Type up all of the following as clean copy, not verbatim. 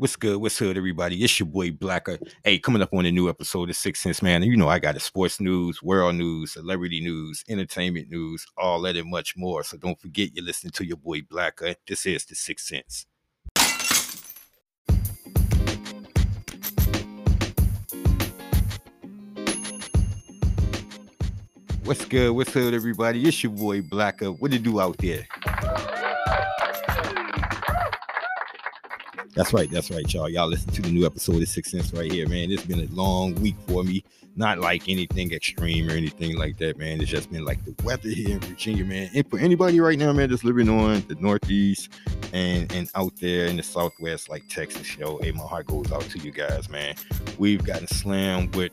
What's good, everybody? It's your boy, Blacker. Hey, coming up on a new episode of 6th Sense, man. You know, I got the sports news, world news, celebrity news, entertainment news, all that and much more. So don't forget you're listening to your boy, Blacker. This is the 6th Sense. What's good? What's good, everybody? It's your boy, Blacker. What it do out there? That's right, y'all. Y'all listen to the new episode of 6th Sense right here, man. It's been a long week for me. Not like anything extreme or anything like that, man. It's just been like the weather here in Virginia, man. And for anybody right now, man, that's living on the Northeast and out there in the Southwest, like Texas, yo, hey, my heart goes out to you guys, man. We've gotten slammed with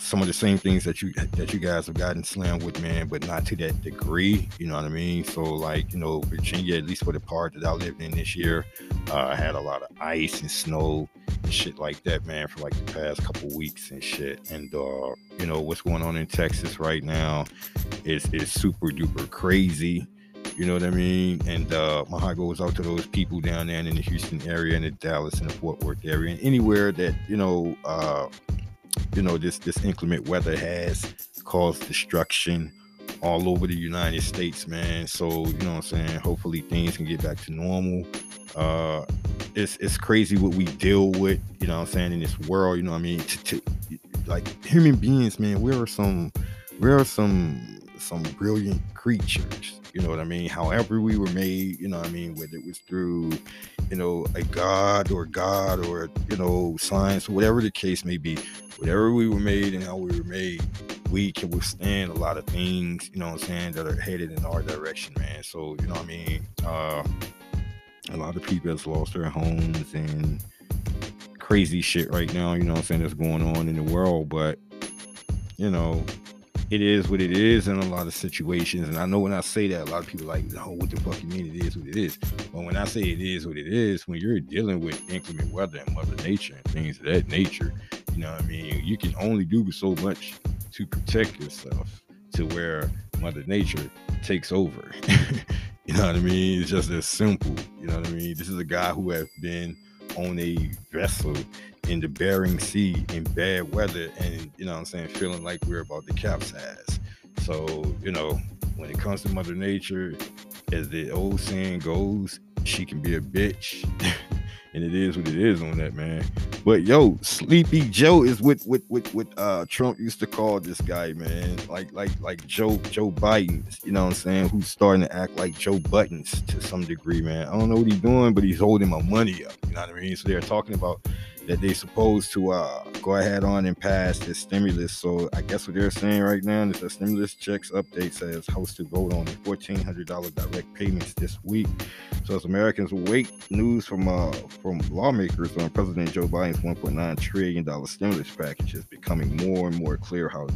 some of the same things that you guys have gotten slammed with, man, but not to that degree, you know what I mean? So, like, you know, Virginia, at least for the part that I lived in this year, had a lot of ice and snow and shit like that, man, for like the past couple weeks and shit. And you know what's going on in Texas right now is super duper crazy. You know what I mean? And my heart goes out to those people down there in the Houston area and the Dallas and the Fort Worth area and anywhere that, you know, this inclement weather has caused destruction all over the United States, man. So, you know what I'm saying? Hopefully things can get back to normal. It's crazy what we deal with, you know what I'm saying, in this world, you know what I mean? Like human beings, man, we are some brilliant creatures, you know what I mean? However we were made, you know what I mean? Whether it was through, you know, a God or, you know, science, whatever the case may be, whatever we were made and how we were made, we can withstand a lot of things, you know what I'm saying, that are headed in our direction, man. So, you know what I mean? A lot of people has lost their homes and crazy shit right now, you know what I'm saying, that's going on in the world. But, you know, it is what it is in a lot of situations. And I know when I say that, a lot of people are like, no, what the fuck you mean it is what it is? But when I say it is what it is, when you're dealing with inclement weather and Mother Nature and things of that nature, you know what I mean? You can only do so much to protect yourself to where Mother Nature takes over. You know what I mean? It's just as simple. You know what I mean? This is a guy who has been on a vessel in the Bering Sea in bad weather and, you know what I'm saying, feeling like we're about to capsize. So, you know, when it comes to Mother Nature, as the old saying goes, she can be a bitch. And it is what it is on that, man. But yo, Sleepy Joe is what Trump used to call this guy, man. Like Joe Biden, you know what I'm saying? Who's starting to act like Joe Buttons to some degree, man. I don't know what he's doing, but he's holding my money up. You know what I mean? So they're talking about that they supposed to go ahead on and pass this stimulus. So I guess what they're saying right now is that stimulus checks update says House to vote on the $1,400 direct payments this week. So as Americans await news from lawmakers on President Joe Biden's $1.9 trillion stimulus package, is becoming more and more clear how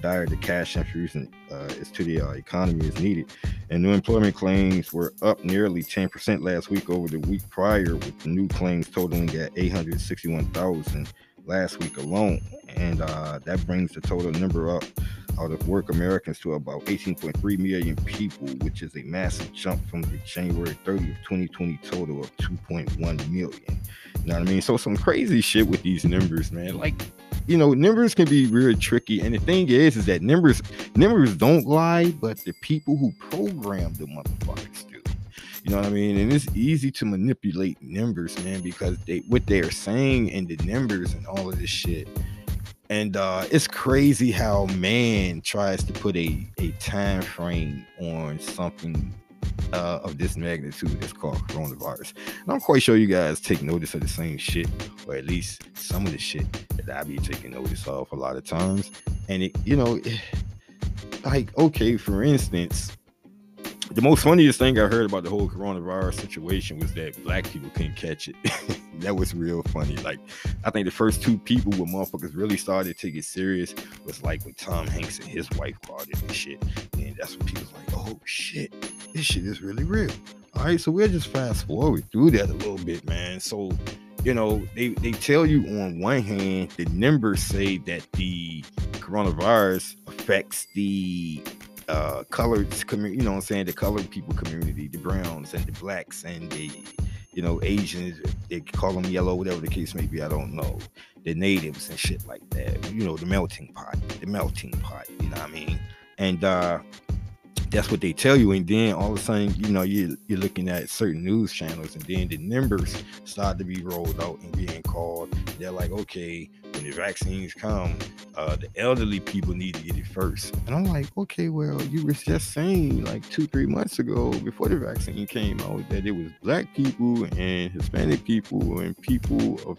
dire the cash infusion is to the economy is needed. And new employment claims were up nearly 10% last week over the week prior, with new claims totaling at 861,000 last week alone. And that brings the total number up out of work Americans to about 18.3 million people, which is a massive jump from the January 30th, 2020 total of 2.1 million. You know what I mean? So some crazy shit with these numbers, man. Like, you know, numbers can be real tricky. And the thing is that numbers don't lie, but the people who program the motherfuckers do. You know what I mean? And it's easy to manipulate numbers, man, because what they are saying and the numbers and all of this shit. And it's crazy how man tries to put a time frame on something of this magnitude that's called coronavirus. And I'm quite sure you guys take notice of the same shit, or at least some of the shit that I be taking notice of a lot of times. And it, you know, like, okay, for instance, the most funniest thing I heard about the whole coronavirus situation was that black people couldn't catch it. That was real funny. Like, I think the first two people where motherfuckers really started to get serious was like when Tom Hanks and his wife called it and shit. And that's when people was like, oh shit, this shit is really real. All right, so we'll just fast forward through that a little bit, man. So, you know, they tell you on one hand, the numbers say that the coronavirus affects the colored community, you know what I'm saying, the colored people community, the browns and the blacks and the you know, Asians, they call them yellow, whatever the case may be, I don't know. The natives and shit like that, you know, the melting pot, you know what I mean? And that's what they tell you. And then all of a sudden, you know, you're looking at certain news channels, and then the numbers start to be rolled out and being called. They're like, okay, when the vaccines come, the elderly people need to get it first. And I'm like, okay, well, you were just saying like 2-3 months ago, before the vaccine came out, that it was black people and Hispanic people and people of,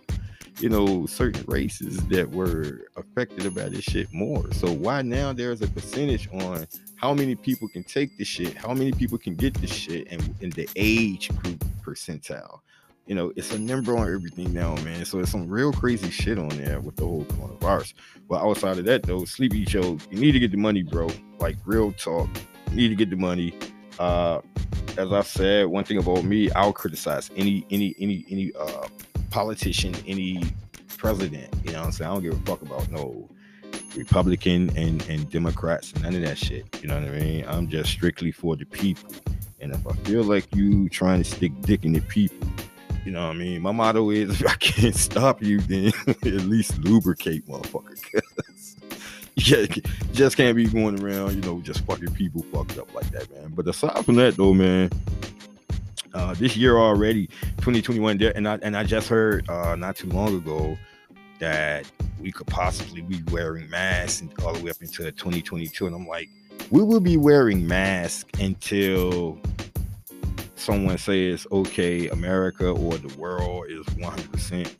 you know, certain races that were affected by this shit more. So why now there's a percentage on how many people can take this shit, how many people can get this shit, and in the age group percentile. You know, it's a number on everything now, man. So it's some real crazy shit on there with the whole coronavirus. But outside of that, though, Sleepy Joe, you need to get the money, bro. Like, real talk, you need to get the money. As I said, one thing about me, I'll criticize any politician, any president. You know what I'm saying? I don't give a fuck about no Republican and Democrats and none of that shit. You know what I mean? I'm just strictly for the people. And if I feel like you trying to stick dick in the people, you know what I mean? My motto is, if I can't stop you, then at least lubricate, motherfucker. Yeah, just can't be going around, you know, just fucking people fucked up like that, man. But aside from that, though, man, this year already, 2021, and I just heard not too long ago that we could possibly be wearing masks all the way up into 2022. And I'm like, we will be wearing masks until someone says, okay, America or the world is 100%,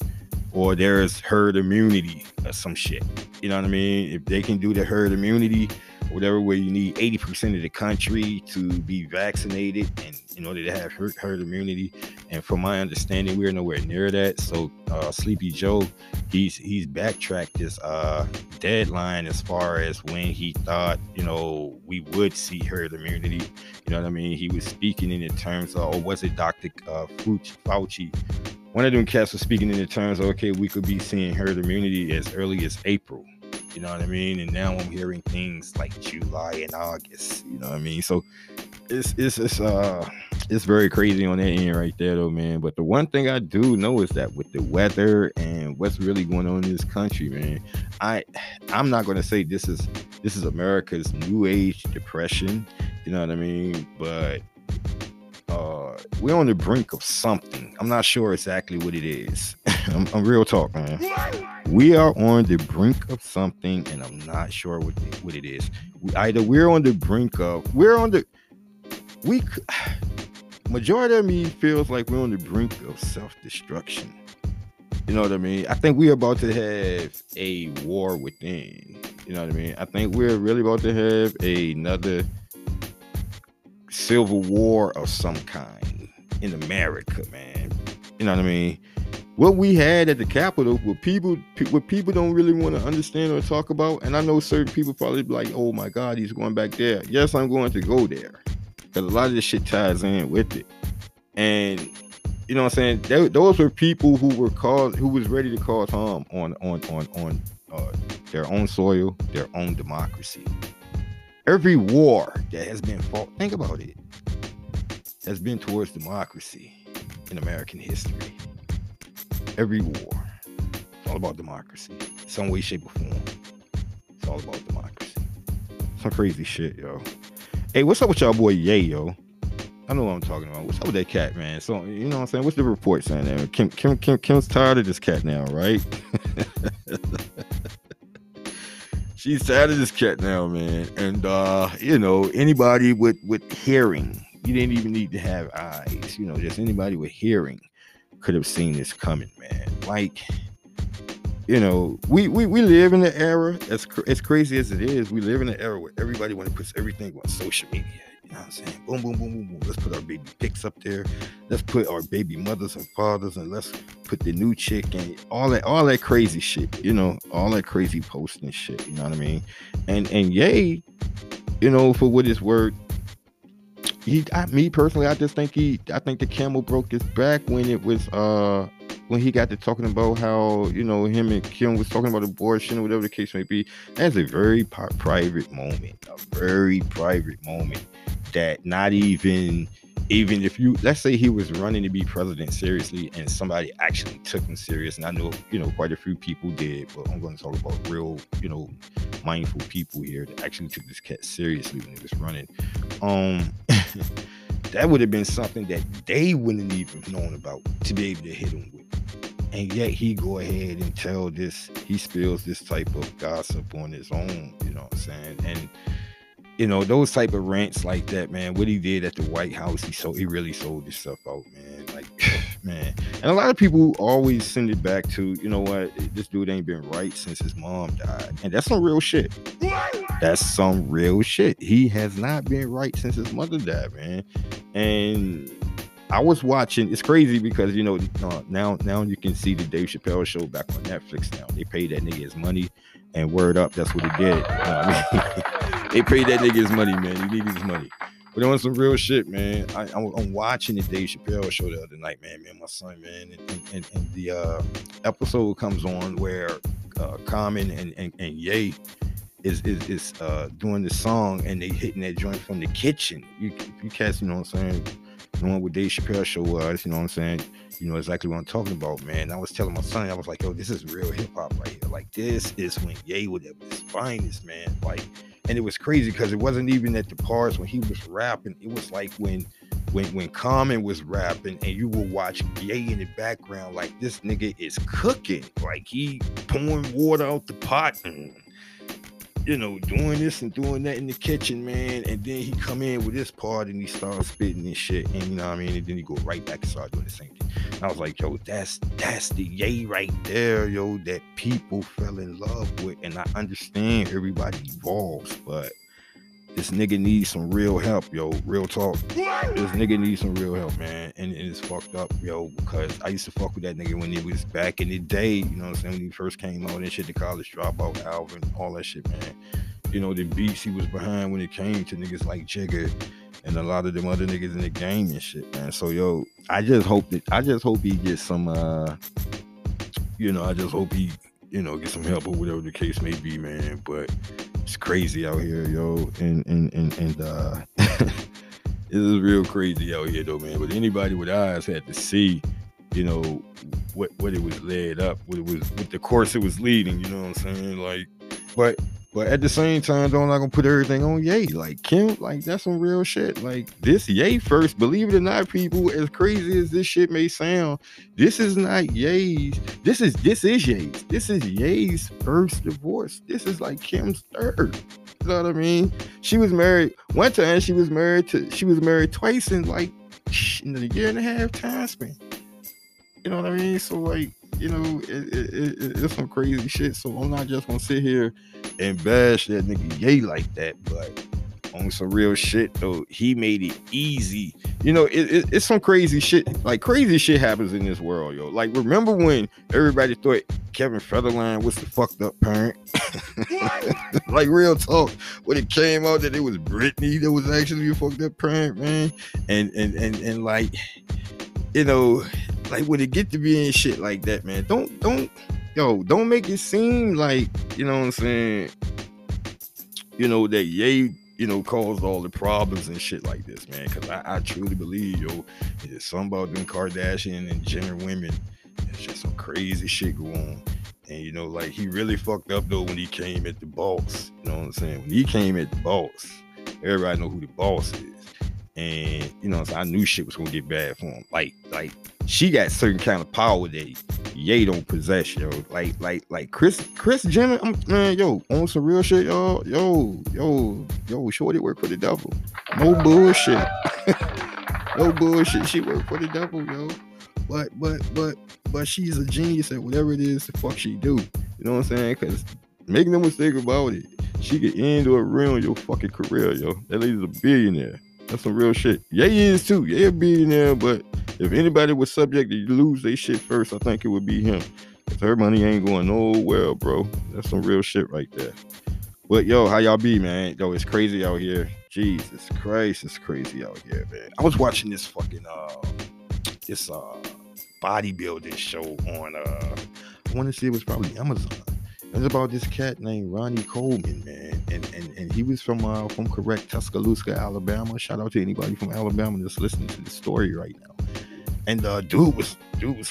or there is herd immunity or some shit. You know what I mean? If they can do the herd immunity, whatever, where you need 80% of the country to be vaccinated and in order to have herd immunity. And from my understanding, we're nowhere near that. So Sleepy Joe, he's backtracked this deadline as far as when he thought, you know, we would see herd immunity. You know what I mean? He was speaking in the terms of, or was it Dr. Fauci? One of them cats was speaking in the terms of, okay, we could be seeing herd immunity as early as April. You know what I mean? And now I'm hearing things like July and August. You know what I mean? So it's very crazy on that end right there, though, man. But the one thing I do know is that with the weather and what's really going on in this country, man, I'm not going to say this is America's new age depression. You know what I mean? But we're on the brink of something. I'm not sure exactly what it is. I'm real talk, man. We are on the brink of something, and I'm not sure what it is. Majority of me feels like we're on the brink of self-destruction. You know what I mean? I think we're about to have a war within. You know what I mean? I think we're really about to have another civil war of some kind in America, man. You know what I mean? What we had at the Capitol, what people don't really want to understand or talk about, and I know certain people probably be like, oh my God, he's going back there. Yes, I'm going to go there, because a lot of this shit ties in with it. And you know what I'm saying? Those were people who was ready to cause harm on their own soil, their own democracy. Every war that has been fought, think about it, has been towards democracy in American history. Every war. It's all about democracy. Some way, shape, or form. It's all about democracy. Some crazy shit, yo. Hey, what's up with y'all boy Ye, yo? I know what I'm talking about. What's up with that cat, man? So, you know what I'm saying? What's the report saying there? Kim's tired of this cat now, right? She's tired of this cat now, man. And, you know, anybody with hearing, you didn't even need to have eyes. You know, just anybody with hearing could have seen this coming, man. Like, you know, we live in an era, as crazy as it is, we live in an era where everybody wants to put everything on social media. You know what I'm saying? Boom, boom, boom, boom, boom. Let's put our baby pics up there. Let's put our baby mothers and fathers, and let's put the new chick and all that crazy shit. You know, all that crazy posting shit. You know what I mean? And Ye, you know, for what it's worth, I think the camel broke his back when it was when he got to talking about how, you know, him and Kim was talking about abortion or whatever the case may be. That's a very private moment. That not even even if you, let's say he was running to be president seriously and somebody actually took him serious, and I know, you know, quite a few people did, but I'm going to talk about real, you know, mindful people here that actually took this cat seriously when he was running. That would have been something that they wouldn't even have known about to be able to hit him with. And yet he go ahead and tell this, he spills this type of gossip on his own, you know what I'm saying? And, you know, those type of rants like that, man, what he did at the White House, he really sold his stuff out, man. Like, man. And a lot of people always send it back to, you know what, this dude ain't been right since his mom died. And that's some real shit. That's some real shit. He has not been right since his mother died, man. And I was watching, it's crazy because, you know, now you can see the Dave Chappelle show back on Netflix now. They paid that nigga his money, and word up, that's what he did. You know what I mean? They paid that nigga his money, man. He needed his money. But on some real shit, man, I'm watching the Dave Chappelle show the other night, man, me and my son, man, and the episode comes on where Common and Ye is doing the song, and they hitting that joint from the kitchen. You cats, you know what I'm saying? Knowing what Dave Chappelle show was, you know what I'm saying? You know exactly what I'm talking about, man. I was telling my son, I was like, yo, this is real hip-hop right here. Like, this is when Ye would have his finest, man. Like, and it was crazy because it wasn't even at the parts when he was rapping. It was like when Common was rapping and you were watching Ye in the background, like, this nigga is cooking. Like, he pouring water out the pot and, you know, doing this and doing that in the kitchen, man. And then he come in with this part and he starts spitting and shit. And you know what I mean? And then he go right back and start doing the same thing. And I was like, yo, that's the Ye right there, yo, that people fell in love with. And I understand everybody evolves, but this nigga needs some real help, yo. Real talk. This nigga needs some real help, man. And it's fucked up, yo, because I used to fuck with that nigga when it was back in the day, you know what I'm saying? When he first came out and shit, the College Dropout album, all that shit, man. You know, the beats he was behind when it came to niggas like Jigga and a lot of them other niggas in the game and shit, man. So, yo, I just hope he gets some, you know, I just hope he, you know, get some help or whatever the case may be, man. But it's crazy out here, yo, and this is real crazy out here, though, man. But anybody with eyes had to see, you know, what it was led up, what the course it was leading. You know what I'm saying? Like, but at the same time, though, I'm not gonna put everything on Ye. Like Kim, like that's some real shit. Like this Ye first, believe it or not, people. As crazy as this shit may sound, this is not Ye's. This is Ye's. This is Ye's first divorce. This is like Kim's third. You know what I mean? She was married one time. She was married twice in like in a year and a half time span. You know what I mean? So like, you know, it's some crazy shit. So I'm not just gonna sit here and bash that nigga Ye like that, but on some real shit though, he made it easy. You know, it's some crazy shit. Like crazy shit happens in this world, yo. Like remember when everybody thought Kevin Federline was the fucked up parent? Like real talk. When it came out that it was Britney that was actually a fucked up parent, man. And like, you know, like when it get to being shit like that, man, don't make it seem like, you know what I'm saying, you know, that Ye, you know, caused all the problems and shit like this, man. Because I truly believe, yo, there's something about them Kardashian and Jenner women. There's just some crazy shit going on. And, you know, like, he really fucked up, though, when he came at the boss. You know what I'm saying? When he came at the boss, everybody know who the boss is. And, you know, so I knew shit was going to get bad for him. Like, she got certain kind of power that Ye don't possess, yo. Like Chris Jenner, man, yo, on some real shit, y'all. Yo, shorty work for the devil. No bullshit. No bullshit. She worked for the devil, yo. But she's a genius at whatever it is the fuck she do. You know what I'm saying? Because make no mistake about it, she could end or ruin your fucking career, yo. That lady's a billionaire. That's some real shit. Yeah, he is too. Yeah, billionaire. But if anybody was subject to lose their shit first, I think it would be him. Cause her money ain't going nowhere, bro. That's some real shit right there. But yo, how y'all be, man? Yo, it's crazy out here. Jesus Christ, it's crazy out here, man. I was watching this fucking this bodybuilding show on I want to say it was probably Amazon. It's about this cat named Ronnie Coleman, man. and he was from correct Tuscaloosa, Alabama. Shout out to anybody from Alabama that's listening to this story right now. And dude was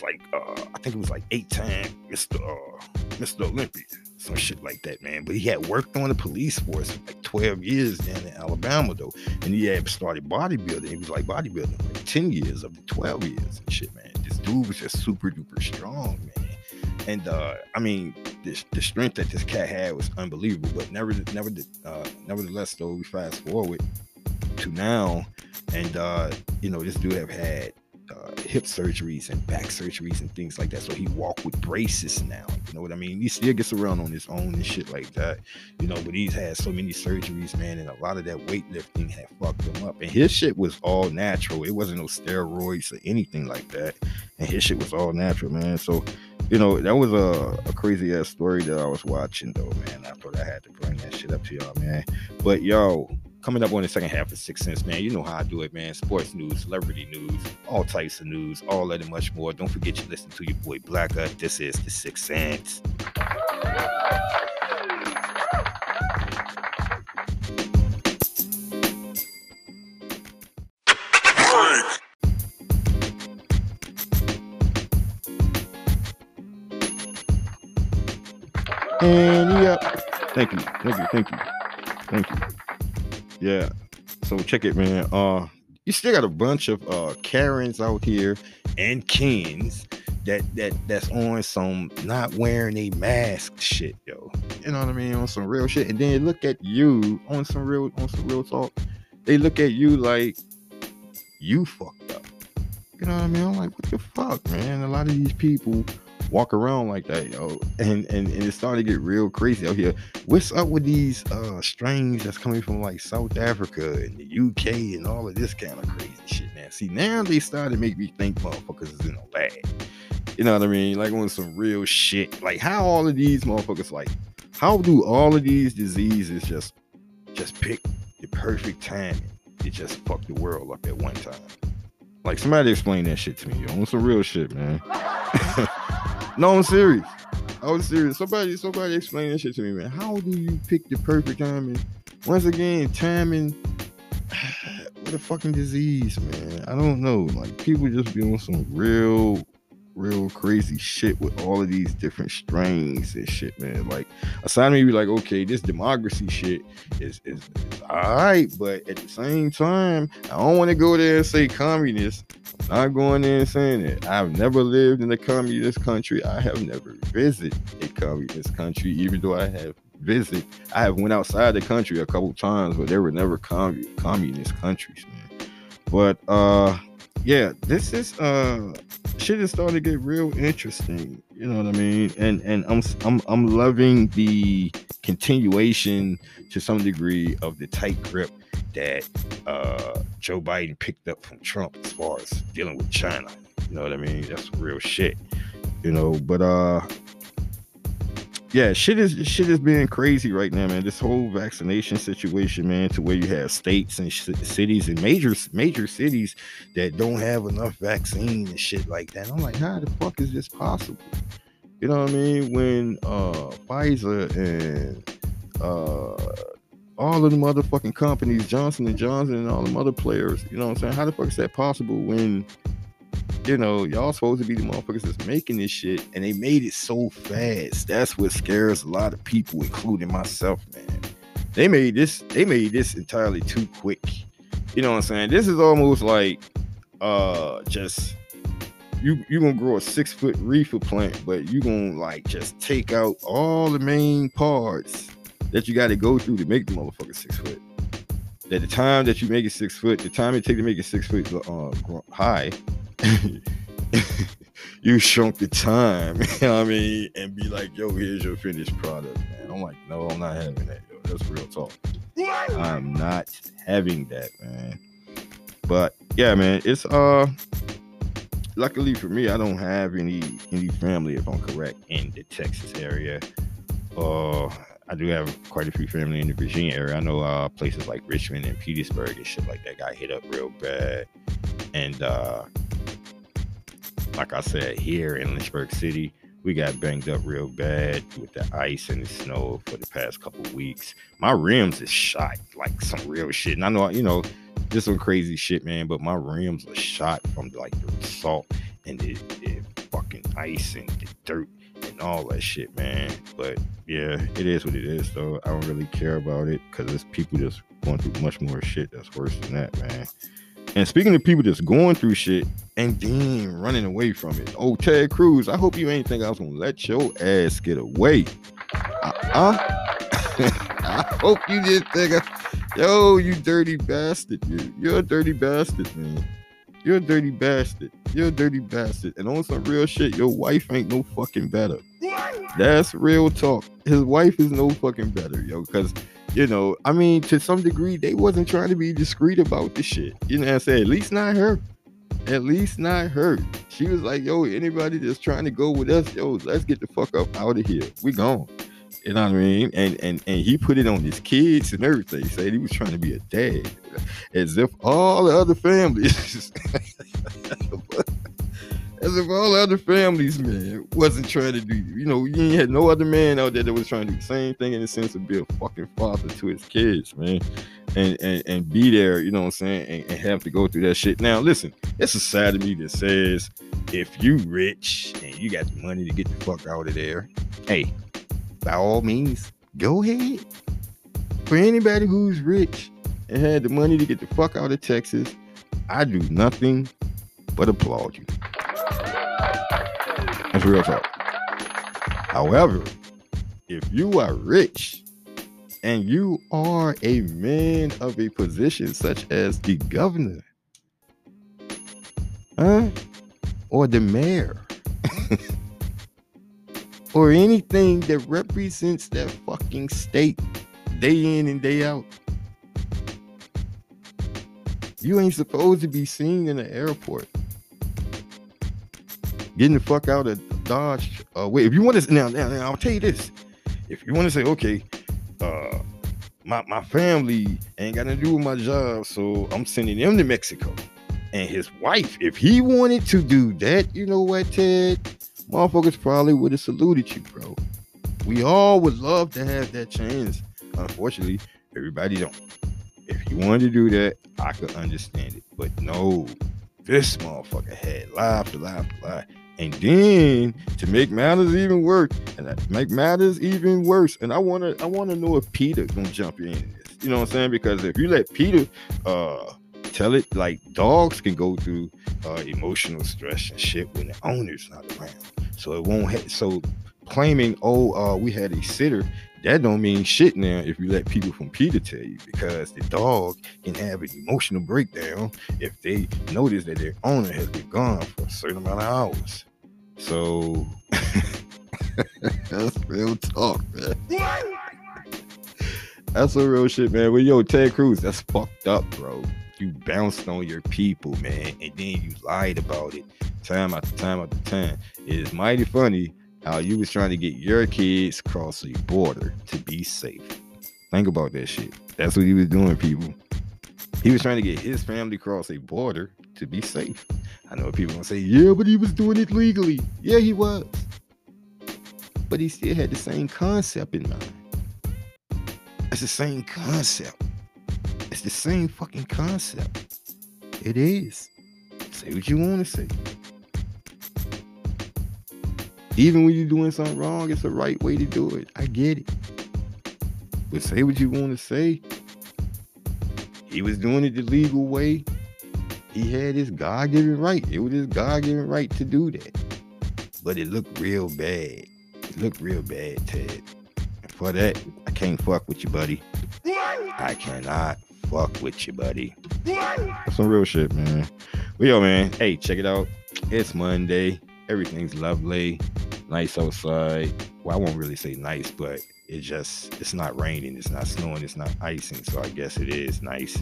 like, I think it was like 8-time Mister Olympia, some shit like that, man. But he had worked on the police force for like 12 years down in Alabama though, and he had started bodybuilding. He was like bodybuilding like 10 years of the 12 years and shit, man. This dude was just super duper strong, man. And I mean, the strength that this cat had was unbelievable. But nevertheless, though, we fast forward to now, and you know, this dude have had hip surgeries and back surgeries and things like that. So he walk with braces now. You know what I mean? He still gets around on his own and shit like that. You know, but he's had so many surgeries, man, and a lot of that weightlifting had fucked him up. And his shit was all natural. It wasn't no steroids or anything like that. And his shit was all natural, man. So, you know, that was a crazy ass story that I was watching though, man. I thought I had to bring that shit up to y'all, man. But yo, coming up on the second half of 6th Sense, man, you know how I do it, man. Sports news, celebrity news, all types of news, all that and much more. Don't forget you listen to your boy Blacker. This is the 6th Sense. And yep. Thank you. Yeah, so check it, man. You still got a bunch of Karens out here and Kens that's on some not wearing a mask shit, yo. You know what I mean? On some real shit. And then they look at you on some real talk. They look at you like you fucked up. You know what I mean? I'm like, what the fuck, man? A lot of these people walk around like that, yo, and it's starting to get real crazy out here. What's up with these strains that's coming from like South Africa and the UK and all of this kind of crazy shit, man? See, now they started to make me think motherfuckers is in a lab. You know what I mean? Like on some real shit. Like how all of these motherfuckers, like how do all of these diseases just pick the perfect timing to just fuck the world up at one time? Like somebody explain that shit to me, yo. On some real shit, man. No, I'm serious. I was serious. Somebody explain that shit to me, man. How do you pick the perfect timing? Once again, timing. What a fucking disease, man. I don't know. Like, people just be on some real crazy shit with all of these different strains and shit, man. Like, aside me be like, okay, this democracy shit is all right, but at the same time, I don't want to go there and say communist. I'm not going there and saying it. I've never lived in a communist country. I have never visited a communist country, even though I have visited. I have went outside the country a couple times, but they were never communist countries, man. But yeah, this is shit is starting to get real interesting. You know what I mean? And I'm loving the continuation to some degree of the tight grip that Joe Biden picked up from Trump as far as dealing with China. You know what I mean? That's real shit. You know, but yeah, shit is being crazy right now, man. This whole vaccination situation, man, to where you have states and cities and major cities that don't have enough vaccine and shit like that. I'm like, how the fuck is this possible? You know what I mean? When Pfizer and all of the motherfucking companies, Johnson and Johnson and all them other players, you know what I'm saying? How the fuck is that possible when, you know, y'all supposed to be the motherfuckers that's making this shit, and they made it so fast? That's what scares a lot of people, including myself, man. They made this entirely too quick. You know what I'm saying? This is almost like just you gonna grow a 6-foot reefer plant, but you gonna like just take out all the main parts that you got to go through to make the motherfucker 6 foot. That the time that you make it 6 foot, the time it take to make it 6 foot high, you shrunk the time. You know what I mean? And be like, yo, here's your finished product, man. I'm like, no, I'm not having that, yo. That's real talk. I'm not having that, man. But yeah, man, it's luckily for me, I don't have any family, if I'm correct, in the Texas area. I do have quite a few family in the Virginia area. I know places like Richmond and Petersburg and shit like that got hit up real bad. And like I said, here in Lynchburg City, We got banged up real bad with the ice and the snow for the past couple of weeks. My rims is shot, like some real shit. And I know, you know, just some crazy shit, man, but my rims are shot from like the salt and the fucking ice and the dirt and all that shit, man. But yeah, it is what it is, though. I don't really care about it because there's people that's going through much more shit that's worse than that, man. And speaking of people that's going through shit and then running away from it. Oh, Ted Cruz, I hope you ain't think I was gonna let your ass get away. I hope you didn't think yo, you dirty bastard. You're a dirty bastard, man. You're a dirty bastard. You're a dirty bastard. And on some real shit, your wife ain't no fucking better. That's real talk. His wife is no fucking better, yo, because you know, I mean, to some degree, they wasn't trying to be discreet about this shit. You know what I'm saying? At least not her. At least not her. She was like, yo, anybody that's trying to go with us, yo, let's get the fuck up out of here. We gone. You know what I mean? And he put it on his kids and everything. He said he was trying to be a dad. As if all the other families... As if all other families, man, wasn't trying to do, you know, you ain't had no other man out there that was trying to do the same thing in the sense of be a fucking father to his kids, man, and be there, you know what I'm saying, and have to go through that shit. Now, listen, it's a side of me that says, if you rich and you got the money to get the fuck out of there, hey, by all means, go ahead. For anybody who's rich and had the money to get the fuck out of Texas, I do nothing but applaud you. That's real talk. However, if you are rich and you are a man of a position such as the governor, or the mayor, or anything that represents that fucking state day in and day out, you ain't supposed to be seen in the airport. Getting the fuck out of Dodge. Wait, if you want to now, I'll tell you this. If you want to say, okay, my family ain't got nothing to do with my job, so I'm sending them to Mexico. And his wife, if he wanted to do that, you know what, Ted? Motherfuckers probably would have saluted you, bro. We all would love to have that chance. Unfortunately, everybody don't. If he wanted to do that, I could understand it. But no, this motherfucker had live to lie. And then to make matters even worse, and I wanna know if Peter gonna jump in this. You know what I'm saying? Because if you let Peter tell it, like dogs can go through emotional stress and shit when the owner's not around. So it won't. So claiming, we had a sitter, that don't mean shit now if you let people from Peter tell you, because the dog can have an emotional breakdown if they notice that their owner has been gone for a certain amount of hours. So that's real talk, man. That's some real shit, man. Well, yo, Ted Cruz, that's fucked up, bro. You bounced on your people, man, and then you lied about it time after time. It is mighty funny how you was trying to get your kids across the border to be safe. Think about that shit. That's what he was doing, people. He was trying to get his family across a border to be safe. I know people gonna say, yeah, but he was doing it legally. Yeah, he was. But he still had the same concept in mind. It's the same concept. It's the same fucking concept. It is. Say what you want to say. Even when you're doing something wrong, it's the right way to do it. I get it. But say what you want to say. He was doing it the legal way. He had his God-given right. It was his God-given right to do that. But it looked real bad. It looked real bad, Ted. And for that, I can't fuck with you, buddy. I cannot fuck with you, buddy. That's some real shit, man. Well, yo, man. Hey, check it out. It's Monday. Everything's lovely, nice outside. Well, I won't really say nice, but it's not raining, it's not snowing, it's not icing, so I guess it is nice.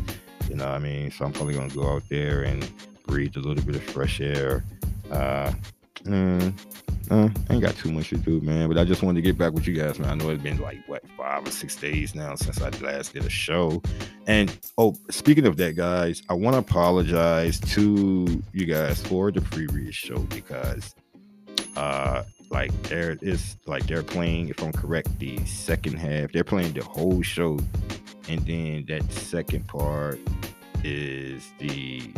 You know what I mean? So I'm probably gonna go out there and breathe a little bit of fresh air. I ain't got too much to do, man, but I just wanted to get back with you guys, man. I know it's been like, what, 5 or 6 days now since I last did a show. And, speaking of that, guys, I want to apologize to you guys for the previous show because Like there is, like they're playing, if I'm correct, the second half. They're playing the whole show, and then that second part is the.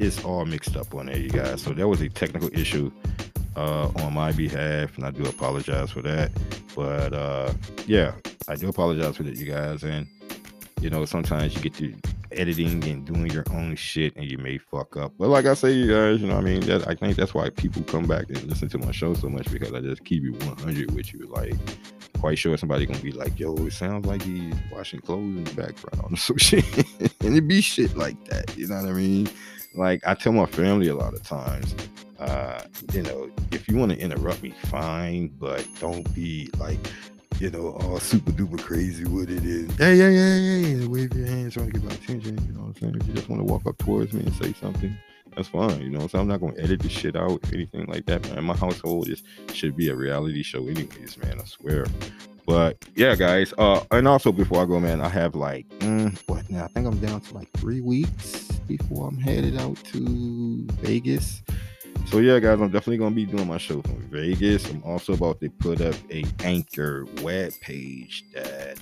It's all mixed up on there, you guys. So there was a technical issue on my behalf, and I do apologize for that. But yeah, I do apologize for that, you guys. And you know, sometimes you get to editing and doing your own shit, and you may fuck up. But like I say, you guys, you know, what I mean, that I think that's why people come back and listen to my show so much, because I just keep it 100 with you. Like, quite sure somebody gonna be like, "Yo, it sounds like he's washing clothes in the background or some shit," and it be shit like that. You know what I mean? Like I tell my family a lot of times, you know, if you want to interrupt me, fine, but don't be like, you know, all super duper crazy with it is. Hey, yeah, yeah, yeah, wave your hands trying to get my attention. You know what I'm saying? If you just want to walk up towards me and say something, that's fine. You know, so I'm not gonna edit this shit out or anything like that, man. My household is should be a reality show, anyways, man. I swear. But yeah, guys. And also before I go, man, I have like what now? I think I'm down to like 3 weeks before I'm headed out to Vegas. So yeah, guys, I'm definitely gonna be doing my show from Vegas. I'm also about to put up a Anchor webpage that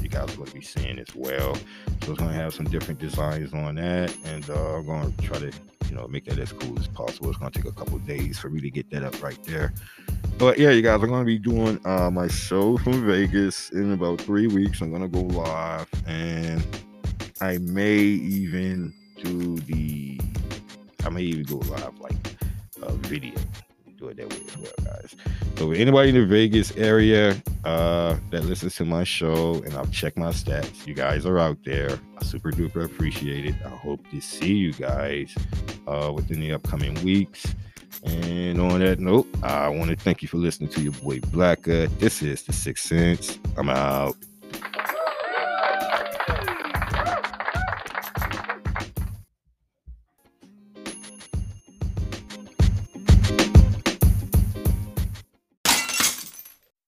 you guys will be seeing as well. So it's gonna have some different designs on that, and I'm gonna try to, you know, make that as cool as possible. It's gonna take a couple days for me to get that up right there. But yeah, you guys, I'm gonna be doing my show from Vegas in about 3 weeks. I'm gonna go live, and I may even do a live like video. Do it that way as well, guys. So if anybody in the Vegas area that listens to my show, and I'll check my stats, you guys are out there. I super duper appreciate it. I hope to see you guys within the upcoming weeks. And on that note, I want to thank you for listening to your boy Blacker. This is the 6th Sense. I'm out.